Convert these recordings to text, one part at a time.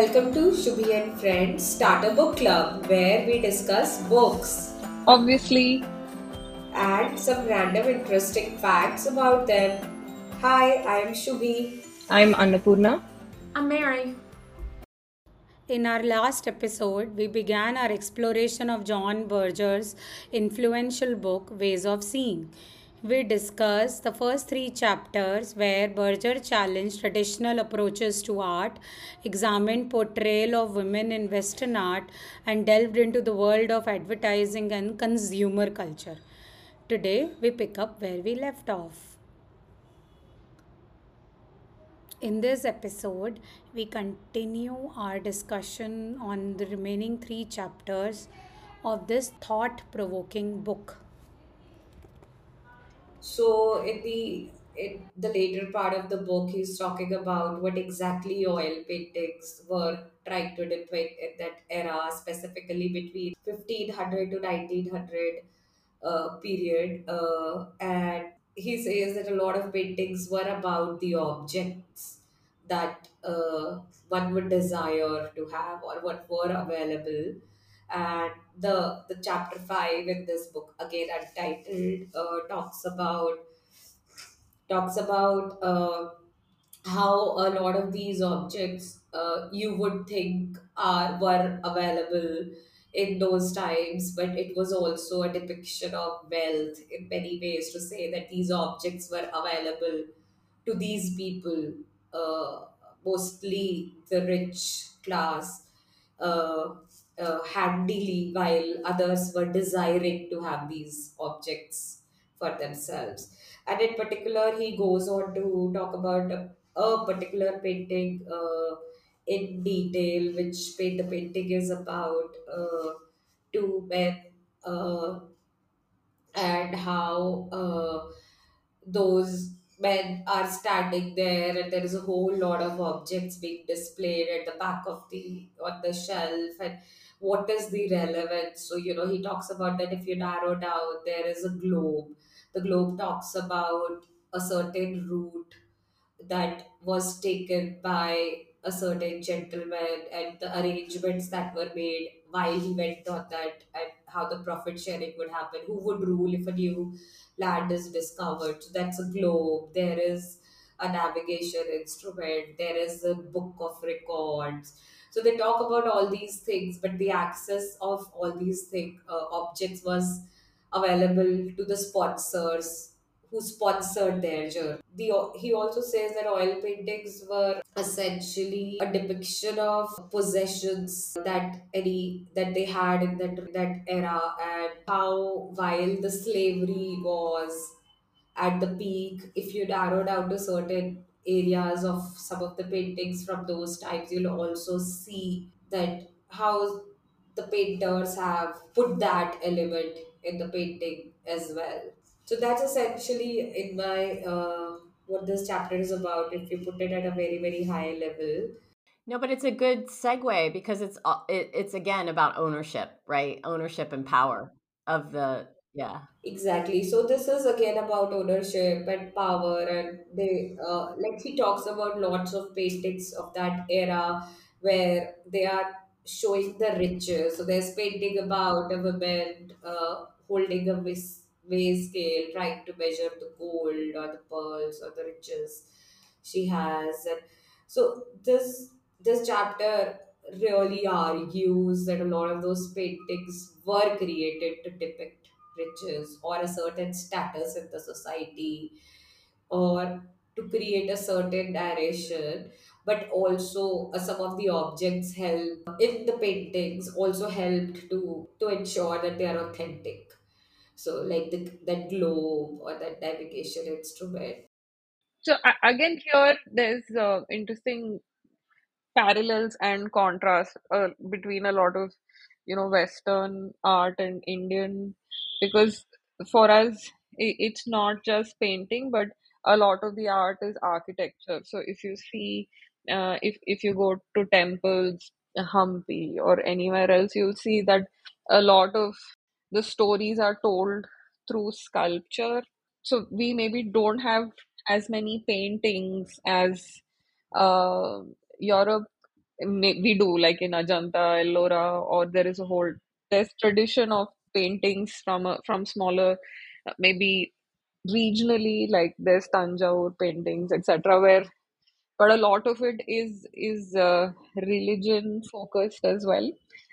Welcome to Shubhi and Friends Starter Book Club, where we discuss books, obviously, and some random interesting facts about them. Hi, I'm Shubhi. I'm Annapurna. I'm Mary. In our last episode, we began our exploration of John Berger's influential book, Ways of Seeing. We discussed the first three chapters where Berger challenged traditional approaches to art, examined portrayal of women in Western art, and delved into the world of advertising and consumer culture. Today, we pick up where we left off. In this episode, we continue our discussion on the remaining three chapters of this thought-provoking book. So in the later part of the book, he's talking about what exactly oil paintings were trying to depict in that era, specifically between 1500 to 1900 period. And he says that a lot of paintings were about the objects that one would desire to have or what were available. And the chapter 5 in this book, again untitled, talks about how a lot of these objects you would think were available in those times, but it was also a depiction of wealth in many ways to say that these objects were available to these people, mostly the rich class, handily, while others were desiring to have these objects for themselves. And in particular, he goes on to talk about a particular painting in detail, which the painting is about two men and how those men are standing there, and there is a whole lot of objects being displayed at the back of on the shelf, and what is the relevance. So he talks about that if you narrow down, there is a globe. The globe talks about a certain route that was taken by a certain gentleman and the arrangements that were made while he went on that, and how the profit sharing would happen, who would rule if a new land is discovered. So that's a globe. There is a navigation instrument. There is a book of records. So they talk about all these things, but the access of all these objects was available to the sponsors who sponsored their journey. He also says that oil paintings were essentially a depiction of possessions that they had in that era, and how while the slavery was at the peak, if you narrow down to certain areas of some of the paintings from those times, you'll also see that how the painters have put that element in the painting as well. So that's essentially in my what this chapter is about, if you put it at a very, very high level. No, but it's a good segue because it's again about ownership, right? Ownership and power of the, yeah. Exactly. So this is again about ownership and power, and they he talks about lots of paintings of that era where they are showing the riches. So there's painting about a woman holding a weigh scale, trying to measure the gold or the pearls or the riches she has. And so this chapter really argues that a lot of those paintings were created to depict riches or a certain status in the society, or to create a certain narration. But also some of the objects in the paintings also helped to ensure that they are authentic. So like that globe or that navigation instrument. So again, here there's interesting parallels and contrasts between a lot of, Western art and Indian, because for us, it's not just painting, but a lot of the art is architecture. So if you see, if you go to temples, Hampi or anywhere else, you'll see that a lot of the stories are told through sculpture. So we maybe don't have as many paintings as Europe we do, like in Ajanta, Ellora, or there is a whole, there's tradition of paintings from smaller, maybe regionally, like there's Tanjavur paintings, etc. Where, but a lot of it is religion focused as well.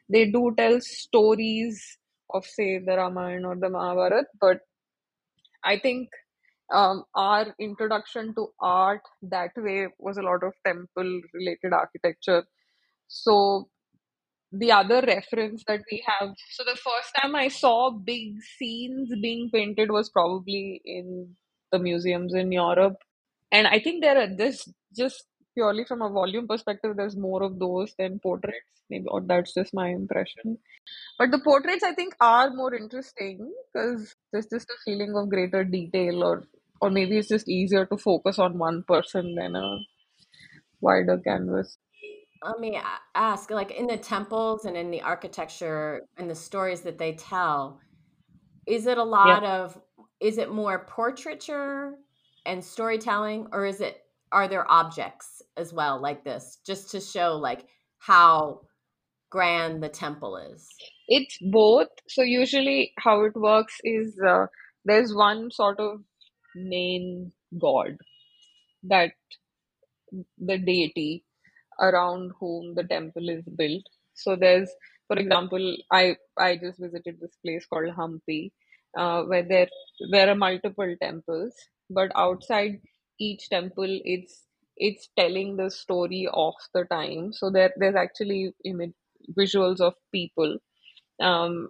They do tell stories of, say, the Ramayana or the Mahabharat, but I think our introduction to art that way was a lot of temple-related architecture. So the other reference that we have, so the first time I saw big scenes being painted was probably in the museums in Europe. And I think there are this, just purely from a volume perspective, there's more of those than portraits, maybe, or that's just my impression. But the portraits, I think, are more interesting because there's just a feeling of greater detail, or maybe it's just easier to focus on one person than a wider canvas. Let me ask, like in the temples and in the architecture and the stories that they tell, is it a lot of, is it more portraiture and storytelling, or is it, are there objects as well like this, just to show like how grand the temple is? It's both. So usually how it works is there's one sort of main god, that the deity around whom the temple is built. So there's, for example, I just visited this place called Hampi, where there are multiple temples, but outside each temple, it's telling the story of the time. So there's actually image visuals of people, and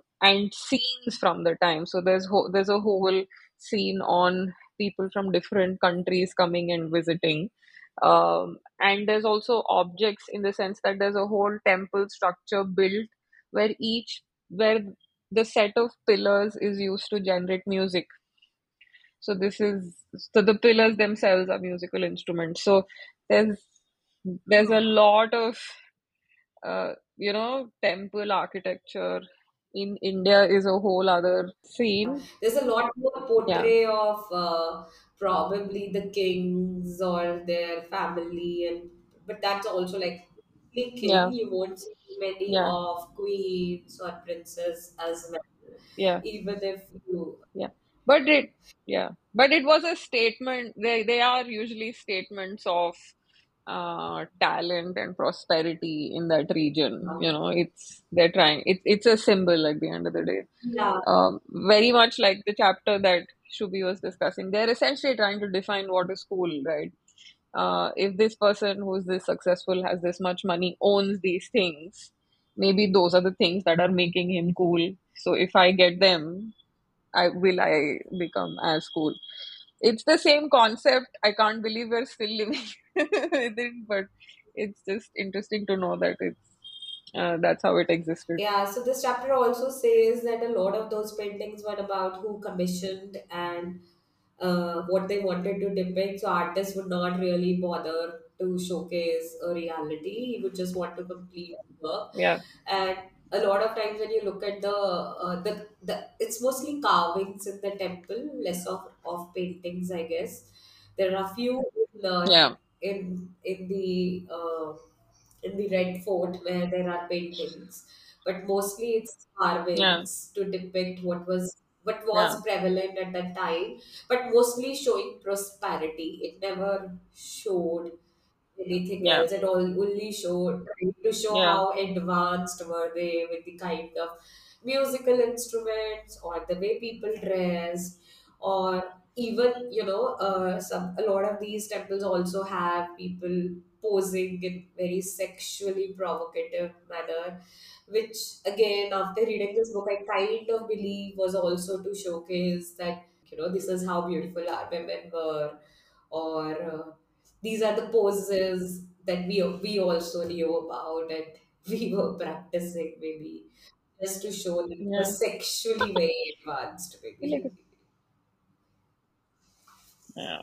scenes from the time. So there's a whole scene on people from different countries coming and visiting. And there's also objects, in the sense that there's a whole temple structure built where the set of pillars is used to generate music. So the pillars themselves are musical instruments. So there's a lot of, temple architecture in India is a whole other scene. There's a lot more portray of probably the kings or their family, but that's also like the king. Yeah. You won't see many of queens or princes as well. Yeah. Even if you. Yeah. But it was a statement. They are usually statements of talent and prosperity in that region. It's a symbol at the end of the day. Yeah. Very much like the chapter that Shubhi was discussing. They're essentially trying to define what is cool, right? If this person who's this successful, has this much money, owns these things, maybe those are the things that are making him cool. So if I get them, I become as cool. It's the same concept. I can't believe we're still living with it, but it's just interesting to know that that's how it existed. Yeah, so this chapter also says that a lot of those paintings were about who commissioned and what they wanted to depict. So artists would not really bother to showcase a reality. He would just want to complete the work. Yeah. And a lot of times when you look at the it's mostly carvings in the temple, less of paintings, I guess. There are a few in the Red Fort where there are paintings, but mostly it's carvings to depict what was prevalent at that time, but mostly showing prosperity. It never showed anything else at all. Only showed how advanced were they with the kind of musical instruments or the way people dressed, or even a lot of these temples also have people posing in very sexually provocative manner, which again, after reading this book, I kind of believe was also to showcase that this is how beautiful our women were, or these are the poses that we also knew about and we were practicing, maybe just to show that we're sexually very advanced, maybe. Yeah.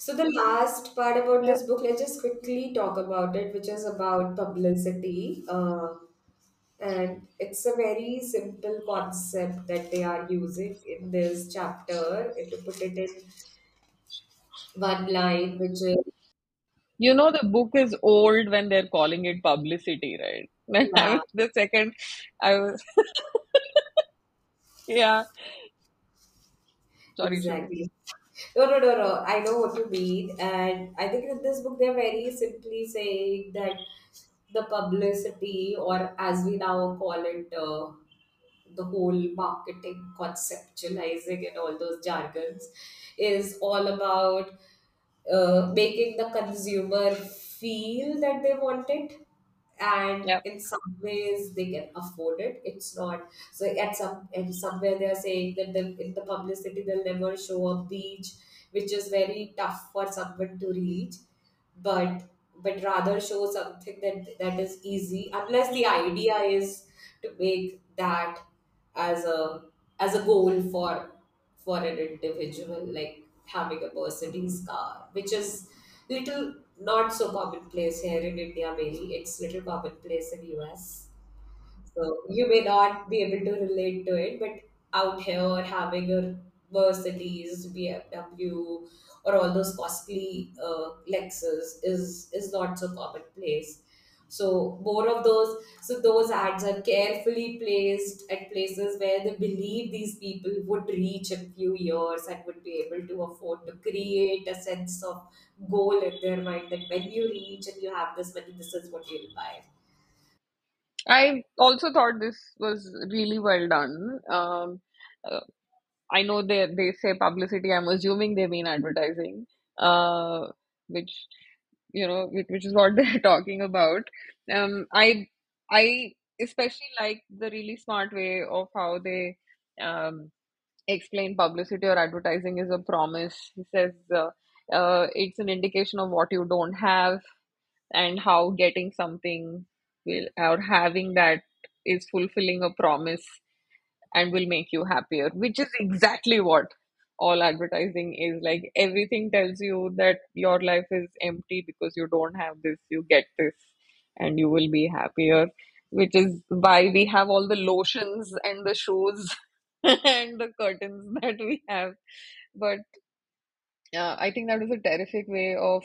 So the last part about this book, let's just quickly talk about it, which is about publicity. And it's a very simple concept that they are using in this chapter, and to put it in one line, which is You know, the book is old when they're calling it publicity, right? When yeah. I was the second, I was... yeah. Sorry, exactly. No. I know what you mean. And I think in this book, they're very simply saying that the publicity, or as we now call it, the whole marketing, conceptualizing, and all those jargons, is all about making the consumer feel that they want it, and Yeah. in some ways they can afford it. It's not so at somewhere they are saying that in the publicity they'll never show a beach, which is very tough for someone to reach, but rather show something that is easy, unless the idea is to make that as a goal for an individual, like having a Mercedes car, which is little not so commonplace here in India. Maybe it's little commonplace in US, so you may not be able to relate to it. But out here, having a Mercedes, BMW, or all those costly Lexus is not so commonplace. So more of those. So those ads are carefully placed at places where they believe these people would reach in few years and would be able to afford, to create a sense of goal in their mind that when you reach and you have this money, this is what you'll buy. I also thought this was really well done. Uh, I know they say publicity. I'm assuming they mean advertising, uh, which which is what they're talking about. I especially like the really smart way of how they um, explain publicity or advertising is a promise. He says it's an indication of what you don't have and how getting something will or having that is fulfilling a promise and will make you happier, which is exactly what all advertising is like. Everything tells you that your life is empty because you don't have this, you get this, and you will be happier, which is why we have all the lotions and the shoes and the curtains that we have. But I think that was a terrific way of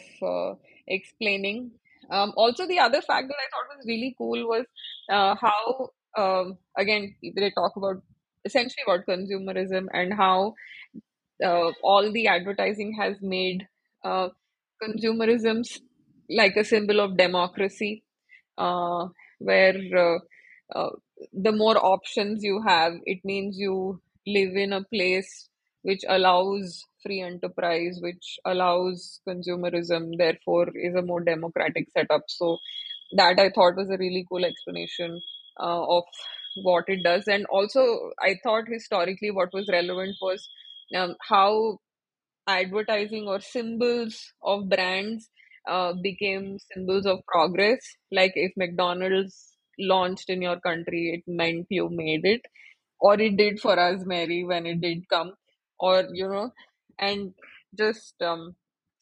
explaining. Also, the other fact that I thought was really cool was how, again, they talk about essentially about consumerism and how all the advertising has made uh, consumerism like a symbol of democracy, uh, where uh, the more options you have, it means you live in a place which allows free enterprise, which allows consumerism, therefore, is a more democratic setup. So, that I thought was a really cool explanation of what it does. And also, I thought historically what was relevant was how advertising or symbols of brands became symbols of progress. Like if McDonald's launched in your country, it meant you made it, or it did for us, Mary, when it did come, or and just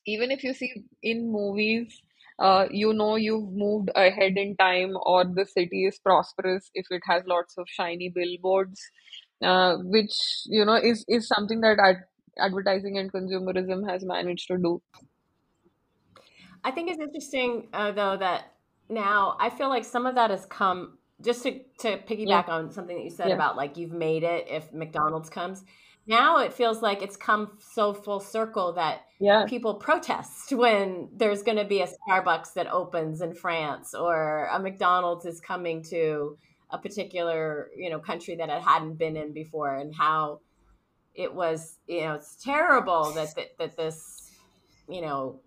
even if you see in movies, you've moved ahead in time, or the city is prosperous if it has lots of shiny billboards, which is something that advertising and consumerism has managed to do. I think it's interesting, though, that now I feel like some of that has come just to Yeah, piggyback on something that you said yeah, about like you've made it if McDonald's comes. Now it feels like it's come so full circle that yeah, people protest when there's going to be a Starbucks that opens in France, or a McDonald's is coming to a particular, country that it hadn't been in before, and how it was, it's terrible that this, you know,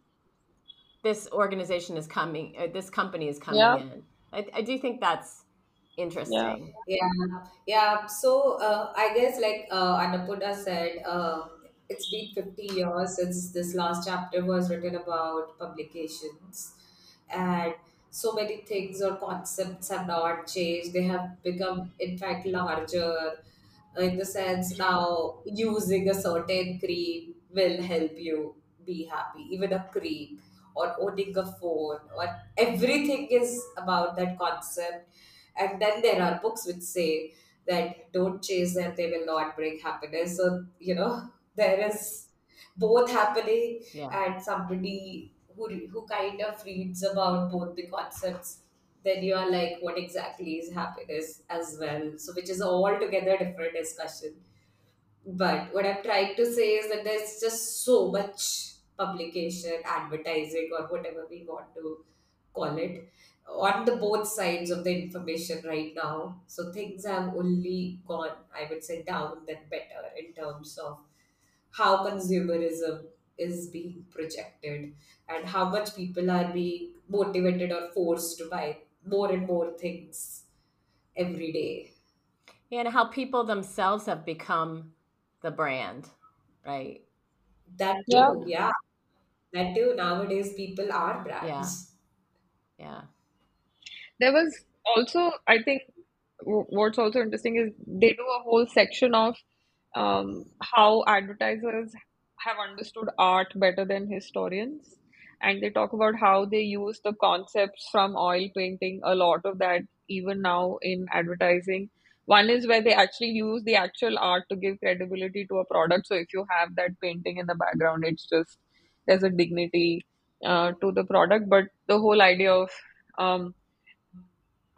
this organization is coming, this company is coming yeah, in. I do think that's yeah, interesting. So I guess, like Annapurna said, it's been 50 years since this last chapter was written about publications, and so many things or concepts have not changed. They have become, in fact, larger in the sense now using a certain cream will help you be happy, even a cream, or owning a phone, or everything is about that concept. And then there are books which say that don't chase them, they will not bring happiness. So, there is both happening, Yeah. and somebody who kind of reads about both the concepts, then you are like, what exactly is happiness as well? So, which is altogether different discussion. But what I'm trying to say is that there's just so much publication, advertising, or whatever we want to call it, on the both sides of the information right now. So things have only gone, I would say, down than better in terms of how consumerism is being projected and how much people are being motivated or forced to buy more and more things every day. And how people themselves have become the brand, right? That Yep. too, yeah. That too. Nowadays, people are Yeah. brands. Yeah. There was also, I think, what's also interesting is they do a whole section of how advertisers have understood art better than historians. And they talk about how they use the concepts from oil painting, a lot of that even now in advertising. One is where they actually use the actual art to give credibility to a product. So if you have that painting in the background, it's just there's a dignity to the product. But the whole idea of um,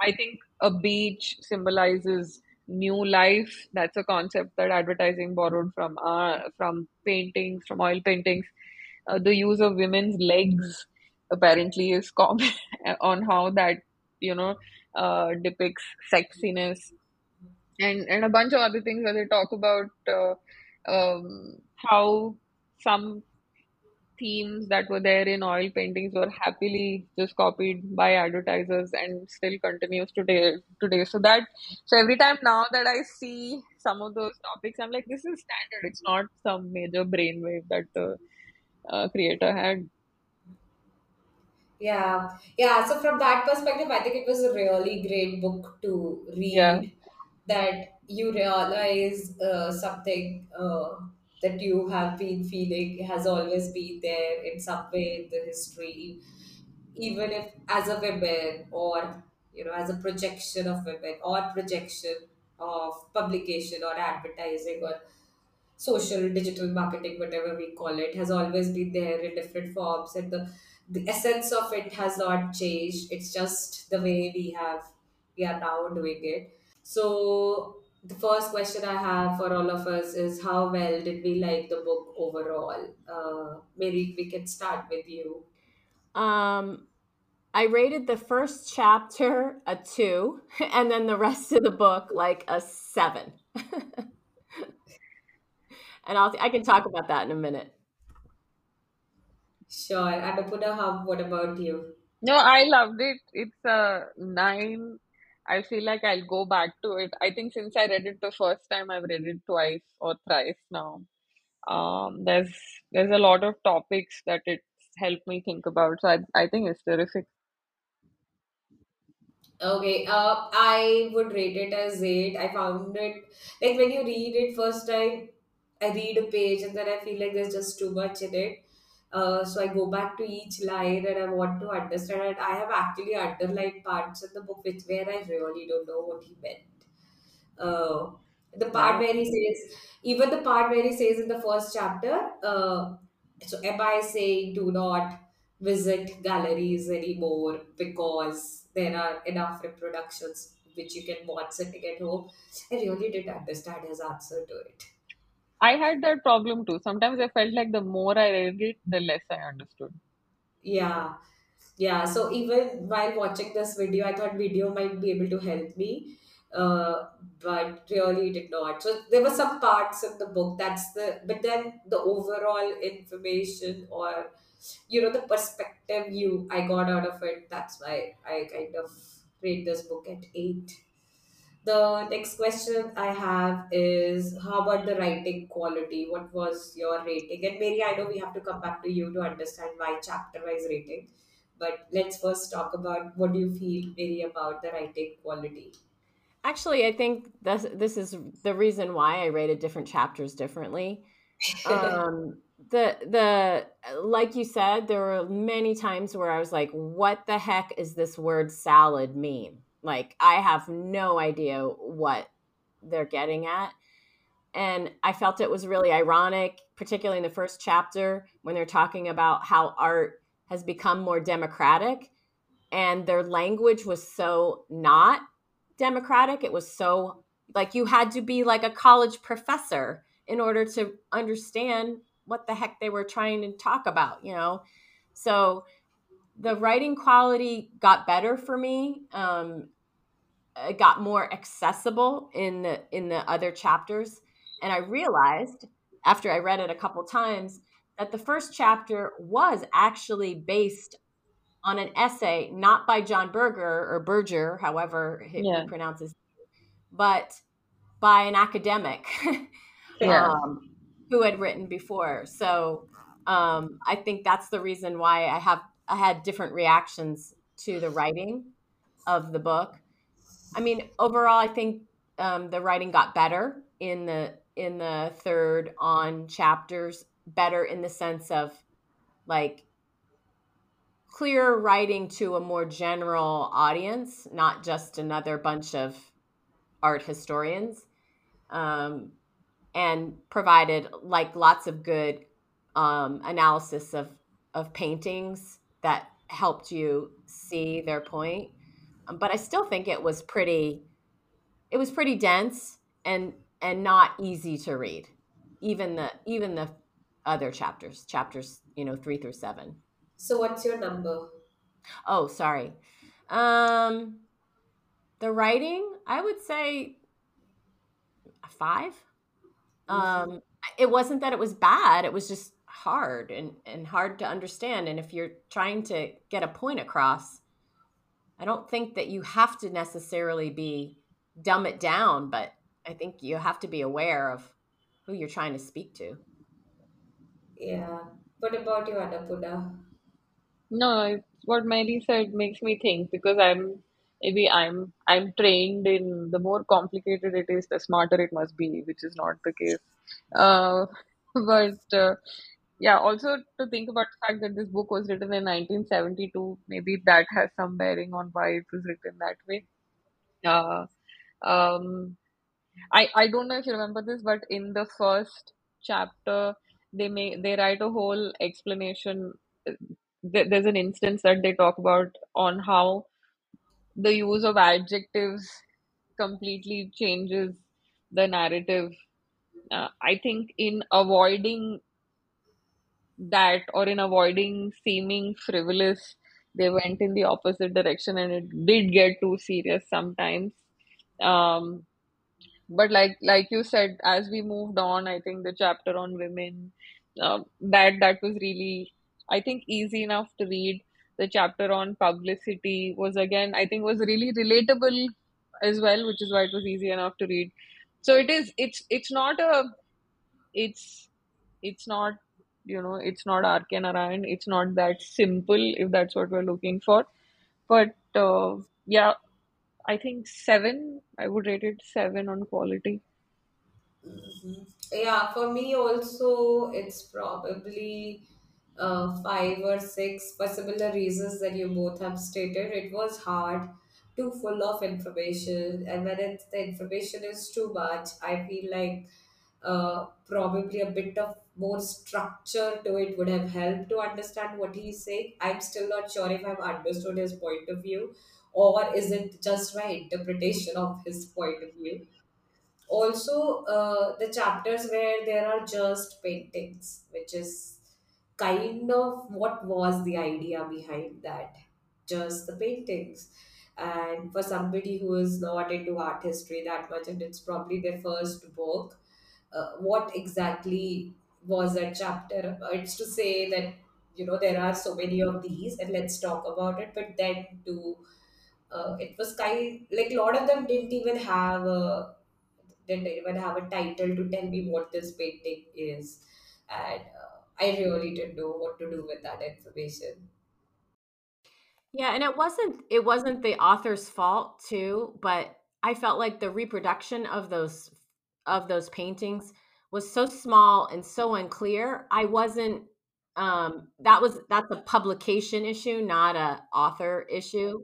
I think a beach symbolizes new life. That's a concept that advertising borrowed from paintings, from oil paintings. The use of women's legs apparently is common on how that you know depicts sexiness and a bunch of other things where they talk about how some themes that were there in oil paintings were happily just copied by advertisers and still continues today. So every time now that I see some of those topics, I'm like, this is standard. It's not some major brainwave that the creator had. So from that perspective, I think it was a really great book to Yeah. read, that you realize something that you have been feeling has always been there in some way in the history, even if as a woman or as a projection of women or projection of publication or advertising or social digital marketing, whatever we call it, has always been there in different forms, and the essence of it has not changed. It's just the way we are now doing it. So the first question I have for all of us is, how well did we like the book overall? Maybe we can start with you. Um, I rated the first chapter a 2, and then the rest of the book like a 7. And I can talk about that in a minute. Sure. And Apuna, what about you? No, I loved it. It's a 9. I feel like I'll go back to it. I think since I read it the first time, I've read it twice or thrice now. There's a lot of topics that it's helped me think about. So I think it's terrific. Okay, I would rate it as 8. I found it, like, when you read it first time, I read a page and then I feel like there's just too much in it. So I go back to each line and I want to understand it. I have actually underlined parts in the book where I really don't know what he meant. Uh, The part Wow. where he says, even the part where he says in the first chapter, so am I saying do not visit galleries anymore because there are enough reproductions which you can watch sitting at home? I really didn't understand his answer to it. I had that problem too. Sometimes I felt like the more I read it, the less I understood. Yeah. So even while watching this video, I thought video might be able to help me, but really did not. So there were some parts in the book. But then the overall information or the perspective I got out of it. That's why I kind of rate this book at 8. The next question I have is, how about the writing quality? What was your rating? And Mary, I know we have to come back to you to understand my chapter wise rating, but let's first talk about, what do you feel, Mary, about the writing quality? Actually, I think this is the reason why I rated different chapters differently. The like you said, there were many times where I was like, "What the heck is this word salad mean?" Like, I have no idea what they're getting at. And I felt it was really ironic, particularly in the first chapter when they're talking about how art has become more democratic, and their language was so not democratic. It was so, like, you had to be like a college professor in order to understand what the heck they were trying to talk about, you know? So the writing quality got better for me. It got more accessible in the other chapters. And I realized after I read it a couple times that the first chapter was actually based on an essay, not by John Berger or Berger, however he pronounces it, but by an academic who had written before. So I think that's the reason why I had different reactions to the writing of the book. I mean, overall, I think the writing got better in the third on chapters, better in the sense of like clear writing to a more general audience, not just another bunch of art historians, and provided like lots of good analysis of paintings that helped you see their point. But I still think it was pretty dense and not easy to read, even the other chapters, 3 through 7. So what's your number? Oh, sorry. The writing, I would say 5. It wasn't that it was bad. It was just hard and hard to understand. And if you're trying to get a point across, I don't think that you have to necessarily dumb it down, but I think you have to be aware of who you're trying to speak to. Yeah. What about you, Annapurna? No, what Mary said makes me think, because I'm trained in the more complicated it is, the smarter it must be, which is not the case. Also to think about the fact that this book was written in 1972, maybe that has some bearing on why it was written that way. I don't know if you remember this, but in the first chapter, they write a whole explanation. There's an instance that they talk about on how the use of adjectives completely changes the narrative. I think in avoiding that, or in avoiding seeming frivolous, they went in the opposite direction, and it did get too serious sometimes. But like you said, as we moved on, I think the chapter on women, that was really, I think, easy enough to read. The chapter on publicity was, again, I think, was really relatable as well, which is why it was easy enough to read. So it's not RK Narayan. It's not that simple, if that's what we're looking for. But I think 7, I would rate it 7 on quality. Mm-hmm. Yeah, for me also, it's probably 5 or 6 for similar reasons that you both have stated. It was hard, too full of information, and when the information is too much, I feel like probably a bit of more structure to it would have helped to understand what he's saying. I'm still not sure if I've understood his point of view, or is it just my interpretation of his point of view. Also, the chapters where there are just paintings, which is kind of what was the idea behind that, just the paintings. And for somebody who is not into art history that much, and it's probably their first book, what exactly was that chapter about? It's to say that, there are so many of these, and let's talk about it. But then to it was kind like a lot of them didn't even have a title to tell me what this painting is, and I really didn't know what to do with that information. Yeah, and it wasn't the author's fault too, but I felt like the reproduction of those paintings was so small and so unclear. I wasn't that's a publication issue, not a author issue.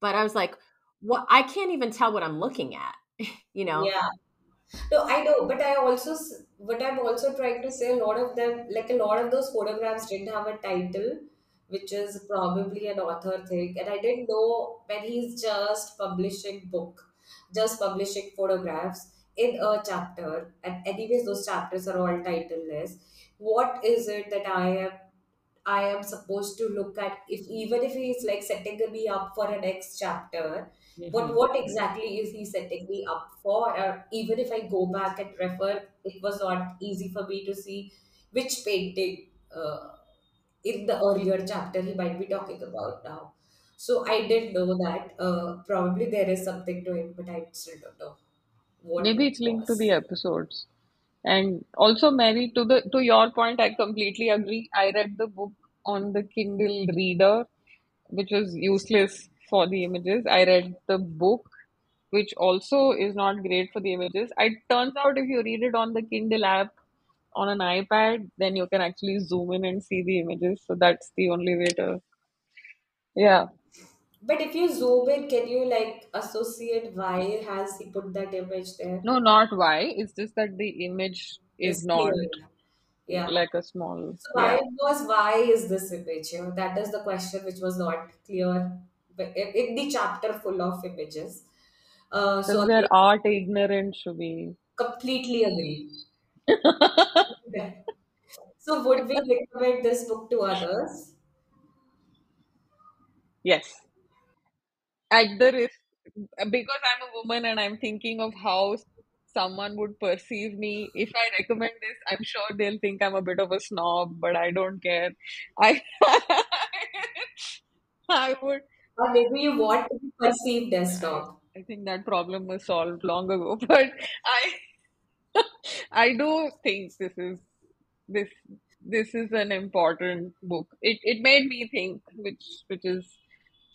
But I was like, what? I can't even tell what I'm looking at, Yeah. No, I know, but I'm also trying to say a lot of them, like a lot of those photographs didn't have a title, which is probably an author thing. And I didn't know when he's just publishing book, just publishing photographs in a chapter. And anyways, those chapters are all titleless. What is it that I am supposed to look at? If even if he's like setting me up for a next chapter, but what exactly is he setting me up for? Or even if I go back and refer, it was not easy for me to see which painting in the earlier chapter he might be talking about now. So I didn't know that. Probably there is something to it, but I still don't know what Maybe it it's linked to was. the episodes. And also, Mary, to your point, I completely agree. I read the book on the Kindle reader, which was useless for the images. I read the book, which also is not great for the images. It turns out if you read it on the Kindle app on an iPad, then you can actually zoom in and see the images. So that's the only way to, yeah. But if you zoom in, can you like associate why has he put that image there? No, not why. It's just that the image is It's not clear. Yeah. like a small, So yeah. Why is this image here? That is the question which was not clear in the chapter full of images. So Because we are I art ignorant, Shubhi. completely agree. So would we recommend this book to others? Yes. At the risk, because I'm a woman and I'm thinking of how someone would perceive me. If I recommend this, I'm sure they'll think I'm a bit of a snob, but I don't care. I, I would, Or maybe you want to be perceived as I, snob? I think that problem was solved long ago, but I, I do think this this is an important book. It made me think, which is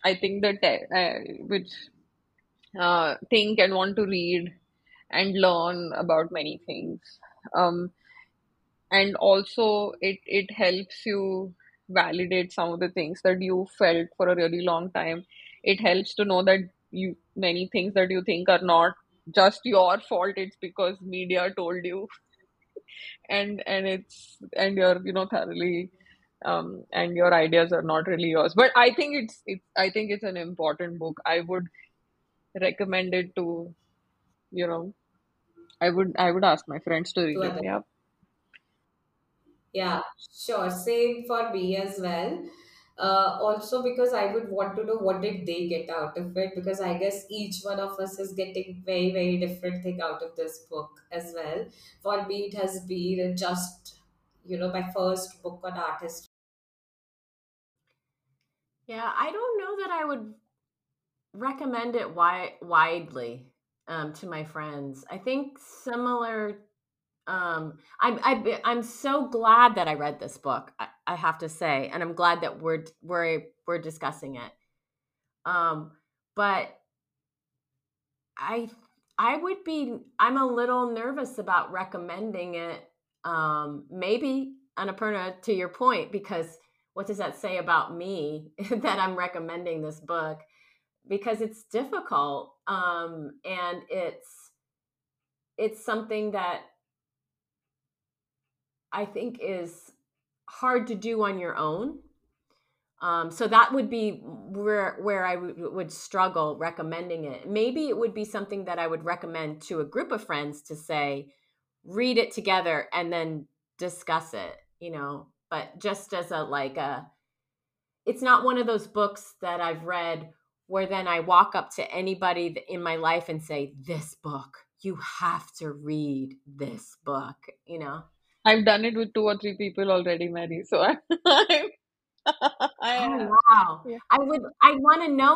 I think the which think and want to read and learn about many things. Um, And also it helps you validate some of the things that you felt for a really long time. It helps to know that you many things that you think are not just your fault. It's because media told you, and you're thoroughly and your ideas are not really yours. But I think it's an important book. I would recommend it to you know I would ask my friends to To read it. others? Yeah. Yeah, sure. Same for me as well. Also because I would want to know what did they get out of it, because I guess each one of us is getting very, very different thing out of this book as well. For me, it has been just, my first book on art history. Yeah, I don't know that I would recommend it widely to my friends. I think similar. I'm so glad that I read this book. I have to say, and I'm glad that we're discussing it. Um, But I I would be I'm a little nervous about recommending it. Maybe Annapurna, to your point, because what does that say about me that I'm recommending this book? Because it's difficult, and it's something that I think is hard to do on your own. So that would be where I would struggle recommending it. Maybe it would be something that I would recommend to a group of friends to say, read it together and then discuss it. But just as it's not one of those books that I've read where then I walk up to anybody in my life and say, "This book, you have to read this book." I've done it with two or three people already, Mary. So I Oh have. wow. Yeah. I want to know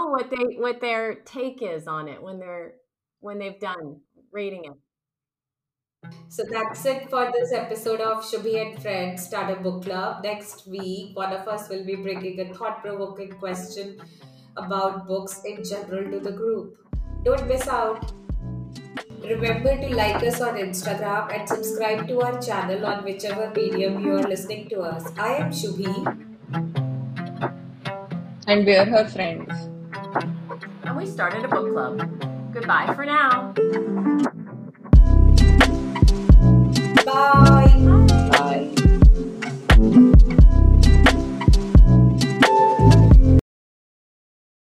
what their take is on it when they've done reading it. So that's it for this episode of Shubhi and Friends Start a Book Club. Next week, one of us will be bringing a thought provoking question about books in general to the group. Don't miss out. Remember to like us on Instagram and subscribe to our channel on whichever medium you are listening to us. I am Shubhi. And we are her friends. And we started a book club. Goodbye for now. Bye.